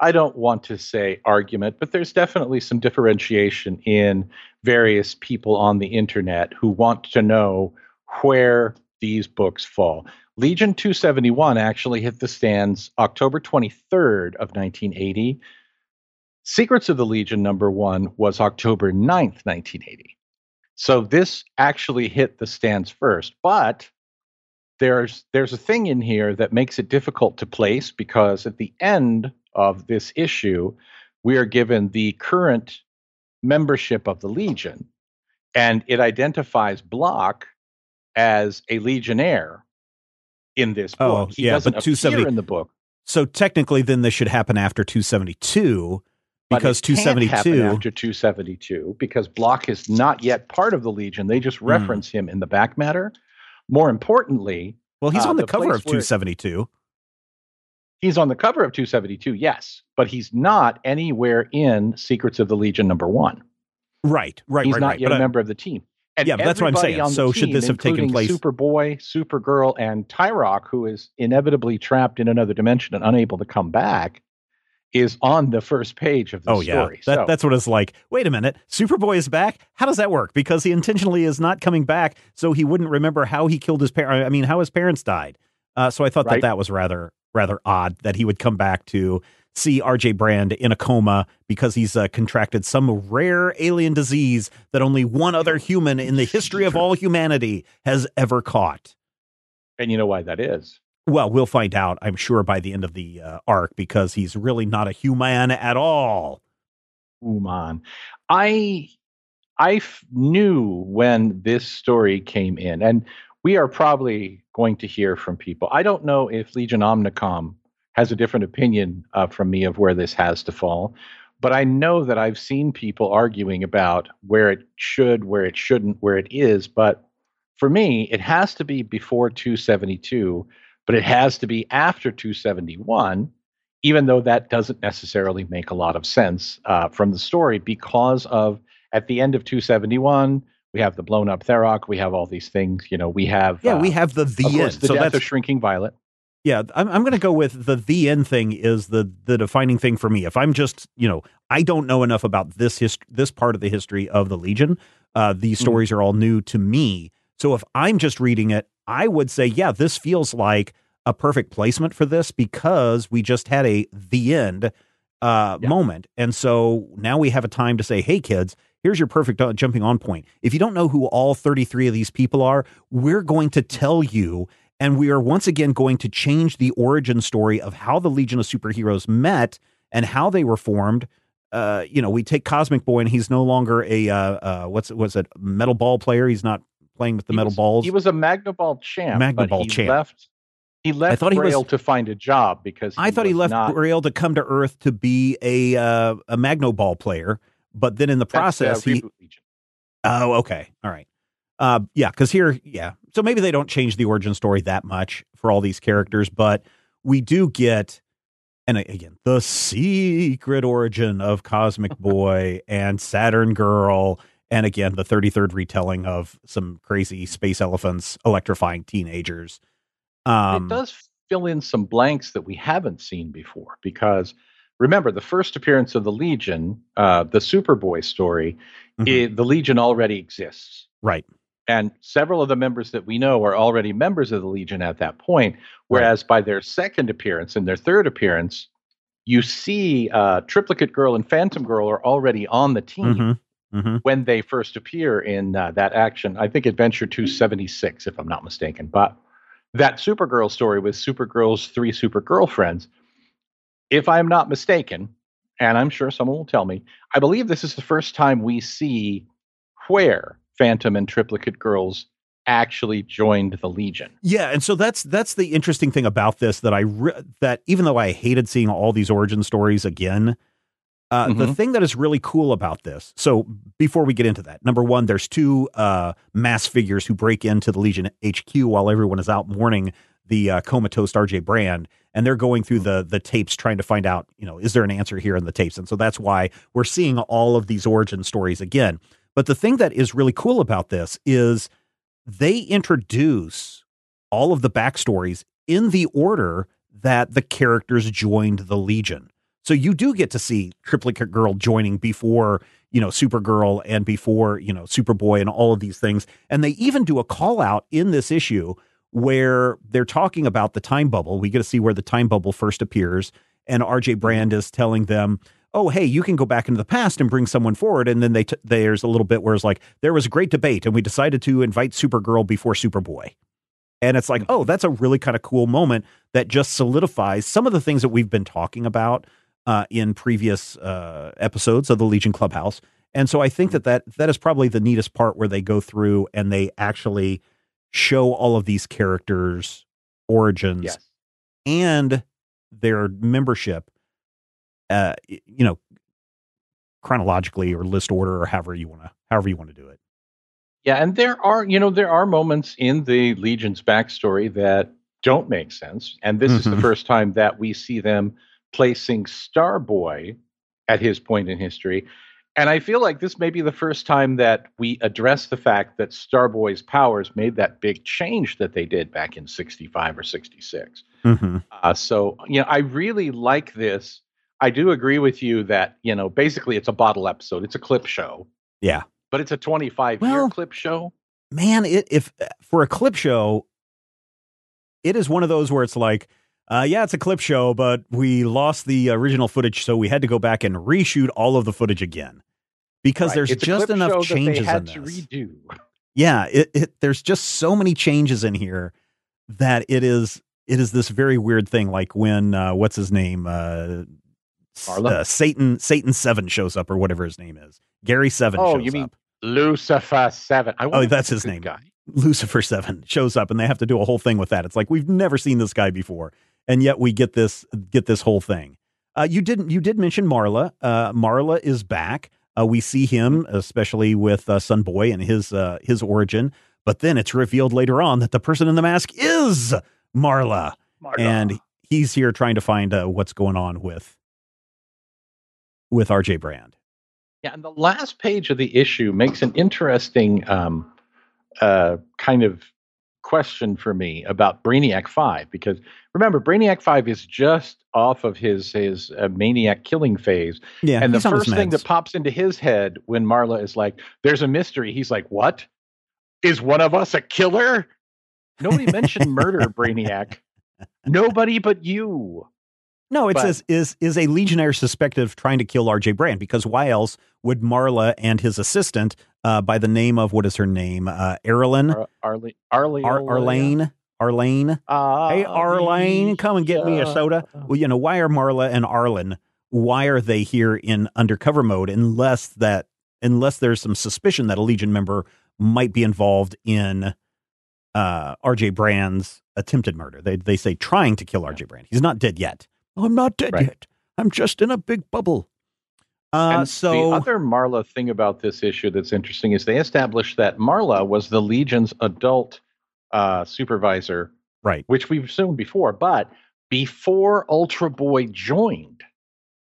I don't want to say argument, but there's definitely some differentiation in various people on the internet who want to know where these books fall. Legion two seventy-one actually hit the stands October twenty-third of nineteen eighty. Secrets of the Legion number one was October ninth, nineteen eighty. So this actually hit the stands first, but there's there's a thing in here that makes it difficult to place, because at the end of this issue, we are given the current membership of the Legion, and it identifies Blok as a Legionnaire in this book. Oh, he yeah, doesn't appear in the book. So technically, then this should happen after two seventy-two. Because but it two seventy-two can't happen after two seventy-two, because Blok is not yet part of the Legion. They just reference mm. him in the back matter. More importantly, well, he's uh, on the, the cover of two seventy-two. He's on the cover of two seventy-two, yes, but he's not anywhere in Secrets of the Legion number one. Right, right, he's right. He's not right, yet but a I, member of the team. And yeah, that's what I'm saying. So team, should this have taken place? Superboy, Supergirl, and Tharok, who is inevitably trapped in another dimension and unable to come back, is on the first page of the oh, story. Yeah. That, so. That's what it's like. Wait a minute. Superboy is back? How does that work? Because he intentionally is not coming back, so he wouldn't remember how he killed his parents. I mean, how his parents died. Uh, so I thought right. that that was rather, rather odd that he would come back to see R J Brand in a coma because he's uh, contracted some rare alien disease that only one other human in the history of all humanity has ever caught. And you know why that is? Well, we'll find out, I'm sure, by the end of the uh, arc, because he's really not a human at all. Human. I, I f- knew when this story came in, and we are probably going to hear from people. I don't know if Legion Omnicom has a different opinion uh, from me of where this has to fall, but I know that I've seen people arguing about where it should, where it shouldn't, where it is. But for me, it has to be before two seventy-two. But it has to be after two seventy-one, even though that doesn't necessarily make a lot of sense uh, from the story, because of at the end of two seventy-one, we have the blown up Tharok. We have all these things. You know, we have yeah, uh, we have the the, of course, the so death of Shrinking Violet. Yeah, I'm I'm going to go with the the end thing is the the defining thing for me. If I'm just you know I don't know enough about this hist- this part of the history of the Legion. Uh, these mm-hmm. stories are all new to me. So if I'm just reading it, I would say, yeah, this feels like a perfect placement for this, because we just had a the end uh, yeah. moment. And so now we have a time to say, hey, kids, here's your perfect uh, jumping on point. If you don't know who all thirty-three of these people are, we're going to tell you. And we are once again going to change the origin story of how the Legion of Superheroes met and how they were formed. Uh, you know, we take Cosmic Boy, and he's no longer a, uh, uh, what's it, was it, metal ball player? He's not playing with the he metal was, balls. He was a Magna Ball champ. Magna Ball he champ. Left, he left I thought Grail he was, to find a job because he I thought he left not, Grail to come to Earth to be a uh, a Magna Ball player, but then in the process, uh, he. Oh, okay, all right. Uh, yeah, because here, yeah. So maybe they don't change the origin story that much for all these characters, but we do get, and again, the secret origin of Cosmic Boy and Saturn Girl, and again, the thirty-third retelling of some crazy space elephants electrifying teenagers. Um, it does fill in some blanks that we haven't seen before, because remember, the first appearance of the Legion, uh, the Superboy story, mm-hmm. it, the Legion already exists. Right. And several of the members that we know are already members of the Legion at that point, whereas right. by their second appearance and their third appearance, you see uh, Triplicate Girl and Phantom Girl are already on the team mm-hmm. Mm-hmm. when they first appear in uh, that action. I think Adventure two seventy-six, if I'm not mistaken. But that Supergirl story with Supergirl's three Supergirlfriends, if I'm not mistaken, and I'm sure someone will tell me, I believe this is the first time we see where Phantom and Triplicate Girls actually joined the Legion. Yeah, and so that's that's the interesting thing about this, that I re- that even though I hated seeing all these origin stories again, uh, mm-hmm. the thing that is really cool about this. So before we get into that, number one, there's two uh, mass figures who break into the Legion H Q while everyone is out mourning the uh, comatose R J Brand, and they're going through the the tapes trying to find out, you know, is there an answer here in the tapes? And so that's why we're seeing all of these origin stories again. But the thing that is really cool about this is they introduce all of the backstories in the order that the characters joined the Legion. So you do get to see Triplicate Girl joining before, you know, Supergirl and before, you know, Superboy and all of these things. And they even do a call out in this issue where they're talking about the time bubble. We get to see where the time bubble first appears. And R J Brand is telling them, oh, hey, you can go back into the past and bring someone forward. And then they t- there's a little bit where it's like, there was a great debate and we decided to invite Supergirl before Superboy. And it's like, oh, that's a really kind of cool moment that just solidifies some of the things that we've been talking about uh, in previous uh, episodes of the Legion Clubhouse. And so I think that, that that is probably the neatest part, where they go through and they actually show all of these characters' origins yes. and their membership. Uh, you know, chronologically or list order or however you want to, however you want to do it. Yeah. And there are, you know, there are moments in the Legion's backstory that don't make sense. And this mm-hmm. is the first time that we see them placing Starboy at his point in history. And I feel like this may be the first time that we address the fact that Starboy's powers made that big change that they did back in sixty-five or sixty-six. Mm-hmm. Uh, so, you know, I really like this. I do agree with you that, you know, basically it's a bottle episode. It's a clip show. Yeah. But it's a twenty-five well, year clip show. Man, it, if for a clip show, it is one of those where it's like, uh, yeah, it's a clip show, but we lost the original footage. So we had to go back and reshoot all of the footage again because right. there's it's just enough changes in this. Redo. Yeah. It, it, there's just so many changes in here that it is, it is this very weird thing. Like when, uh, what's his name? Uh, Uh, Satan Satan Seven shows up, or whatever his name is. Gary Seven oh, shows you mean up. Lucifer Seven. I oh, that's his name. Guy. Lucifer Seven shows up, and they have to do a whole thing with that. It's like, we've never seen this guy before, and yet we get this get this whole thing. Uh, you didn't you did mention Marla. Uh, Marla is back. Uh, we see him, especially with uh, Sunboy and his uh, his origin. But then it's revealed later on that the person in the mask is Marla, Marla. And he's here trying to find uh, what's going on with. with R J Brand. Yeah. And the last page of the issue makes an interesting um, uh, kind of question for me about Brainiac Five, because remember, Brainiac Five is just off of his, his uh, maniac killing phase. Yeah, and the first thing that pops into his head when Marla is like, there's a mystery. He's like, what? Is one of us a killer? Nobody mentioned murder, Brainiac. Nobody but you. No, it but, says is is a Legionnaire suspected of trying to kill R J Brand, because why else would Marla and his assistant, uh, by the name of, what is her name, uh, Arlene, Ar- Arle- Arle- Ar- Arlene, Arlene, uh, hey Arlene, come and get me a soda. Well, you know, why are Marla and Arlene? Why are they here in undercover mode? Unless that, unless there's some suspicion that a Legion member might be involved in uh, R J Brand's attempted murder. They they say trying to kill R J Brand. He's not dead yet. I'm not dead right. yet. I'm just in a big bubble. Uh, and so the other Marla thing about this issue that's interesting is they established that Marla was the Legion's adult uh, supervisor, right? Which we've assumed before, but before Ultra Boy joined,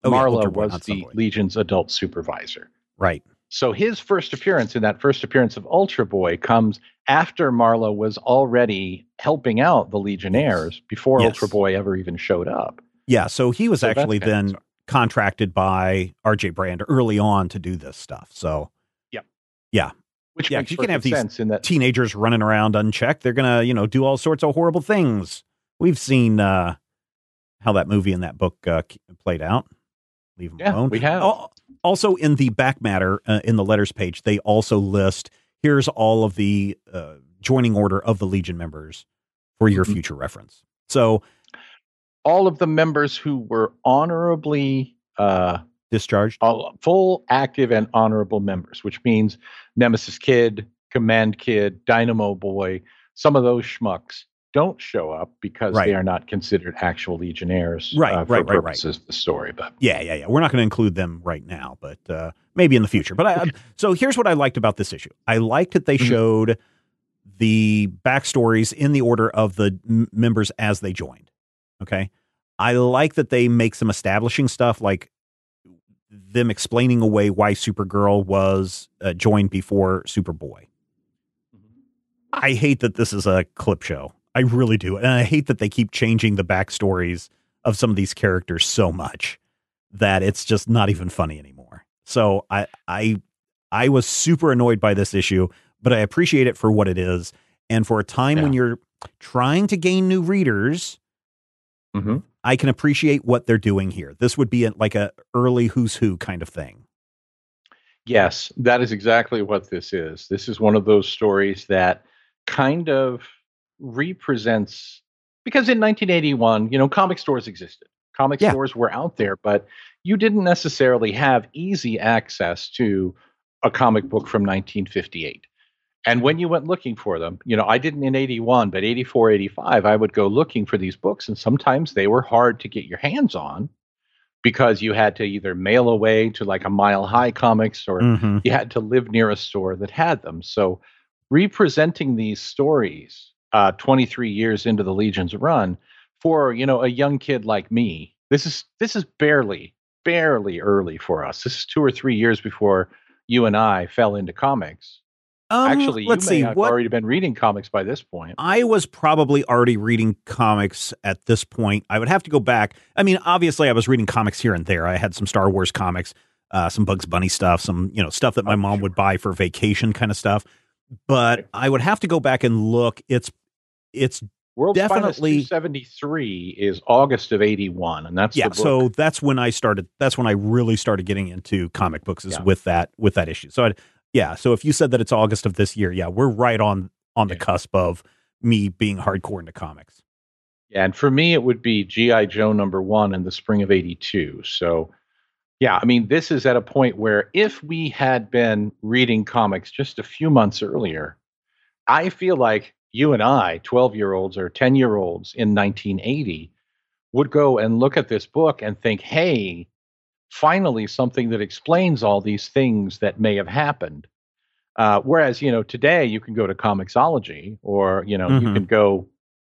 oh, Marla yeah, Boy, was the Legion's adult supervisor, right? So his first appearance in that first appearance of Ultra Boy comes after Marla was already helping out the Legionnaires before yes. Ultra Boy ever even showed up. Yeah, so he was so actually then. Sorry. Contracted by R J Brand early on to do this stuff. So, yeah, yeah, which yeah, makes you can have these in that teenagers running around unchecked. They're gonna, you know, do all sorts of horrible things. We've seen uh, how that movie and that book uh, played out. Leave them yeah, alone. We have also in the back matter uh, in the letters page. They also list here's all of the uh, joining order of the Legion members for your mm-hmm. future reference. So. All of the members who were honorably uh, discharged, all, full, active, and honorable members, which means Nemesis Kid, Command Kid, Dynamo Boy, some of those schmucks don't show up because right. they are not considered actual Legionnaires right, uh, for right, purposes right, right. of the story. But yeah, yeah, yeah. We're not going to include them right now, but uh, maybe in the future. But I, so here's what I liked about this issue. I liked that they mm-hmm. showed the backstories in the order of the m- members as they joined. Okay, I like that they make some establishing stuff, like them explaining away why Supergirl was uh, joined before Superboy. I hate that this is a clip show. I really do. And I hate that they keep changing the backstories of some of these characters so much that it's just not even funny anymore. So I, I, I was super annoyed by this issue, but I appreciate it for what it is. And for a time yeah. when you're trying to gain new readers... Mm-hmm. I can appreciate what they're doing here. This would be a, like a early who's who kind of thing. Yes, that is exactly what this is. This is one of those stories that kind of represents, because in nineteen eighty-one, you know, comic stores existed. Comic yeah. stores were out there, but you didn't necessarily have easy access to a comic book from nineteen fifty-eight. And when you went looking for them, you know, I didn't in eighty-one, but eighty-four, eighty-five, I would go looking for these books. And sometimes they were hard to get your hands on because you had to either mail away to like a Mile High Comics or mm-hmm. you had to live near a store that had them. So representing these stories uh, twenty-three years into the Legion's run for, you know, a young kid like me, this is this is barely, barely early for us. This is two or three years before you and I fell into comics. Um, Actually, let's you may see, have what, already been reading comics by this point. I was probably already reading comics at this point. I would have to go back. I mean, obviously, I was reading comics here and there. I had some Star Wars comics, uh, some Bugs Bunny stuff, some you know stuff that my oh, mom sure. would buy for vacation kind of stuff. But right. I would have to go back and look. It's it's World's definitely seventy-three is August of eighty-one, and that's yeah. The book. So that's when I started. That's when I really started getting into comic books is yeah. with that with that issue. So I'd. Yeah, so if you said that it's August of this year, yeah, we're right on on the yeah. cusp of me being hardcore into comics. Yeah, and for me, it would be G I. Joe number one in the spring of eighty-two. So, yeah, I mean, this is at a point where if we had been reading comics just a few months earlier, I feel like you and I, twelve-year-olds or ten-year-olds in nineteen eighty, would go and look at this book and think, hey, finally, something that explains all these things that may have happened. Uh, whereas, you know, today you can go to Comixology or, you know, mm-hmm. you can go,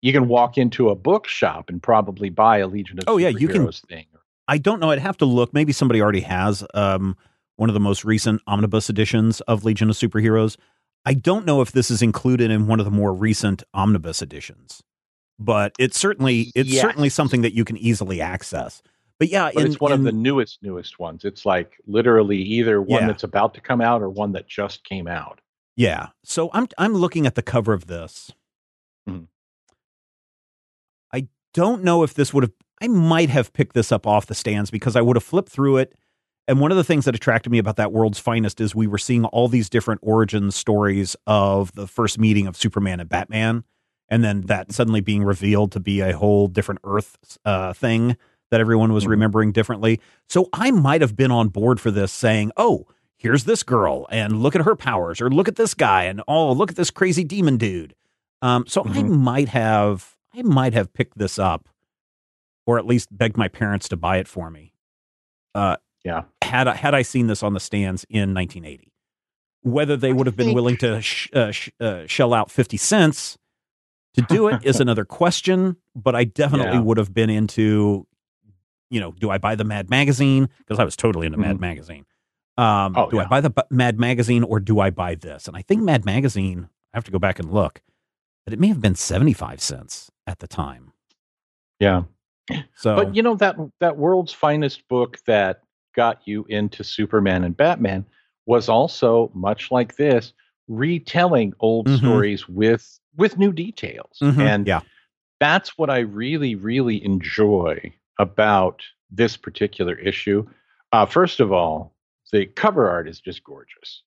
you can walk into a bookshop and probably buy a Legion of oh, Superheroes yeah, you can, thing. I don't know. I'd have to look. Maybe somebody already has um, one of the most recent omnibus editions of Legion of Superheroes. I don't know if this is included in one of the more recent omnibus editions, but it's certainly, it's yes. certainly something that you can easily access. But yeah, but in, it's one in, of the newest, newest ones. It's like literally either one yeah. that's about to come out or one that just came out. Yeah. So I'm I'm looking at the cover of this. Mm. I don't know if this would have. I might have picked this up off the stands because I would have flipped through it. And one of the things that attracted me about that World's Finest is we were seeing all these different origin stories of the first meeting of Superman and Batman, and then that suddenly being revealed to be a whole different Earth uh, thing. That everyone was remembering differently. So I might have been on board for this saying, oh, here's this girl and look at her powers or look at this guy and oh, look at this crazy demon dude. Um, so mm-hmm. I might have I might have picked this up or at least begged my parents to buy it for me. Uh, Yeah. Had I, had I seen this on the stands in nineteen eighty, whether they would have been willing to sh- uh, sh- uh, shell out fifty cents to do it is another question, but I definitely yeah. would have been into, you know, do I buy the Mad Magazine? Because I was totally into mm-hmm. Mad Magazine. Um, oh, do yeah. I buy the B- Mad Magazine or do I buy this? And I think Mad Magazine, I have to go back and look, but it may have been seventy-five cents at the time. Yeah. So, but you know, that, that world's finest book that got you into Superman and Batman was also much like this, retelling old mm-hmm. stories with, with new details. Mm-hmm. And yeah. that's what I really, really enjoy about this particular issue. Uh, first of all, the cover art is just gorgeous.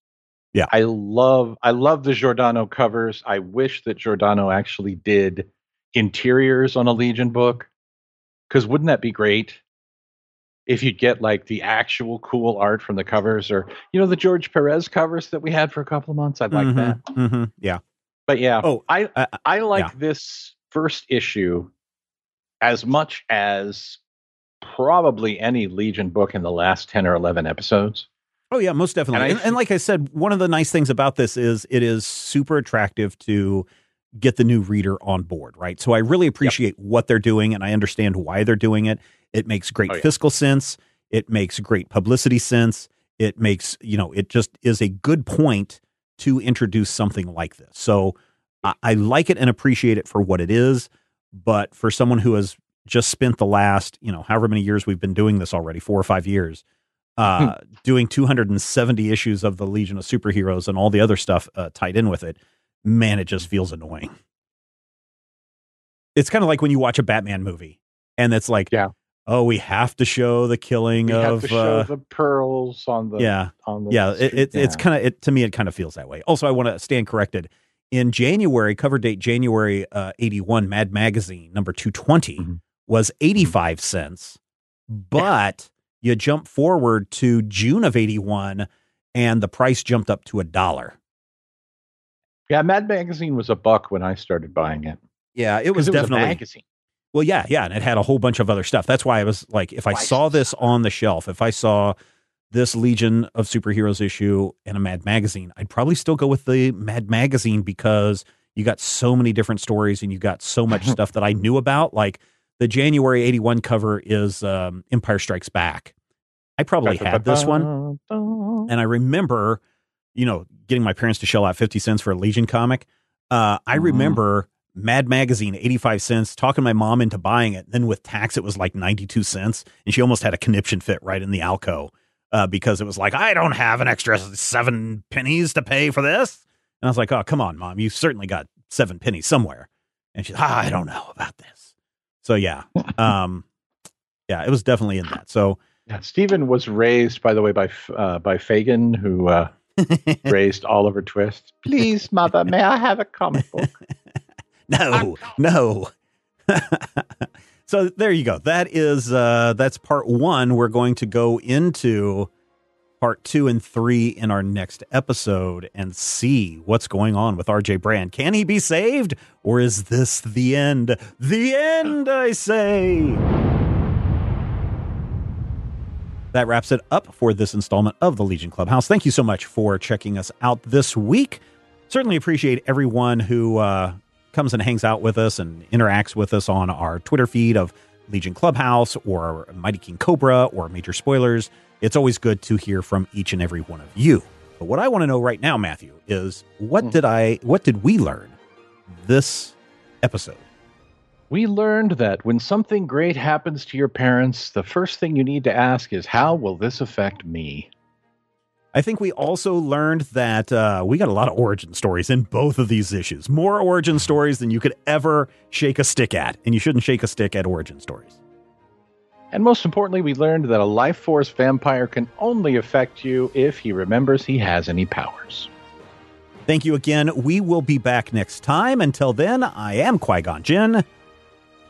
Yeah. I love, I love the Giordano covers. I wish that Giordano actually did interiors on a Legion book. Because wouldn't that be great if you'd get like the actual cool art from the covers, or, you know, the George Perez covers that we had for a couple of months? I'd like mm-hmm, that. Mm-hmm, yeah. But yeah, oh, I, uh, I like yeah. this first issue as much as probably any Legion book in the last ten or eleven episodes. Oh yeah, most definitely. And, I, and, and like I said, one of the nice things about this is it is super attractive to get the new reader on board, right? So I really appreciate yep. what they're doing, and I understand why they're doing it. It makes great oh, yeah. fiscal sense. It makes great publicity sense. It makes, you know, it just is a good point to introduce something like this. So I, I like it and appreciate it for what it is, but for someone who has just spent the last, you know, however many years we've been doing this already, four or five years, uh, hmm. doing two hundred seventy issues of the Legion of Superheroes and all the other stuff uh, tied in with it, man, it just feels annoying. It's kind of like when you watch a Batman movie and it's like, yeah. oh, we have to show the killing we of have to show uh, the pearls on the, yeah, on the yeah, it, it, yeah. It's kind of, it, to me, it kind of feels that way. Also, I want to stand corrected. In January, cover date, January, uh, eighty-one, Mad Magazine number two twenty mm-hmm. was eighty-five cents, but you jump forward to June of eighty-one and the price jumped up to a dollar. Yeah, Mad Magazine was a buck when I started buying it. Yeah, it was it definitely was a magazine. Well, yeah, yeah, and it had a whole bunch of other stuff. That's why I was like, if I saw this on the shelf, if I saw this Legion of Superheroes issue and a Mad Magazine, I'd probably still go with the Mad Magazine because you got so many different stories and you got so much stuff that I knew about. Like the January eighty-one cover is um, Empire Strikes Back. I probably had this one, and I remember, you know, getting my parents to shell out fifty cents for a Legion comic. Uh, I mm-hmm. remember Mad Magazine, eighty-five cents, talking my mom into buying it. Then with tax, it was like ninety-two cents. And she almost had a conniption fit right in the alcove uh, because it was like, I don't have an extra seven pennies to pay for this. And I was like, oh, come on, Mom. You certainly got seven pennies somewhere. And she's, ah, I don't know about this. So yeah. um, yeah, it was definitely in that. So yeah, Stephen was raised, by the way, by, uh, by Fagin, who, uh, raised Oliver Twist. Please, Mother, may I have a comic book? no, no. So there you go. That is uh, that's part one. We're going to go into part two and three in our next episode and see what's going on with R J Brand. Can he be saved, or is this the end? The end, I say. That wraps it up for this installment of the Legion Clubhouse. Thank you so much for checking us out this week. Certainly appreciate everyone who uh, comes and hangs out with us and interacts with us on our Twitter feed of Legion Clubhouse or Mighty King Cobra or Major Spoilers. It's always good to hear from each and every one of you. But what I want to know right now, Matthew, is what mm. did I, what did we learn this episode? We learned that when something great happens to your parents, the first thing you need to ask is, how will this affect me? I think we also learned that uh, we got a lot of origin stories in both of these issues. More origin stories than you could ever shake a stick at. And you shouldn't shake a stick at origin stories. And most importantly, we learned that a life force vampire can only affect you if he remembers he has any powers. Thank you again. We will be back next time. Until then, I am Qui-Gon Jinn.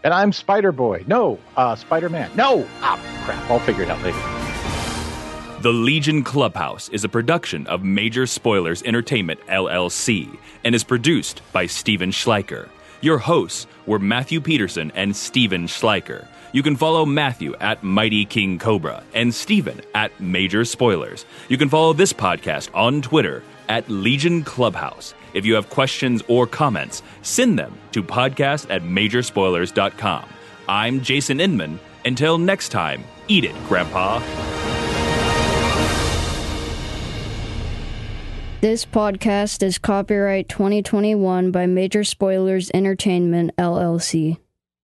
And I'm Spider-Boy. No, uh, Spider-Man. No! Ah, crap. I'll figure it out later. The Legion Clubhouse is a production of Major Spoilers Entertainment, L L C, and is produced by Steven Schleicher. Your hosts were Matthew Peterson and Steven Schleicher. You can follow Matthew at Mighty King Cobra and Steven at Major Spoilers. You can follow this podcast on Twitter at Legion Clubhouse. If you have questions or comments, send them to podcast at majorspoilers.com. I'm Jason Inman. Until next time, eat it, Grandpa. This podcast is copyright twenty twenty-one by Major Spoilers Entertainment, L L C.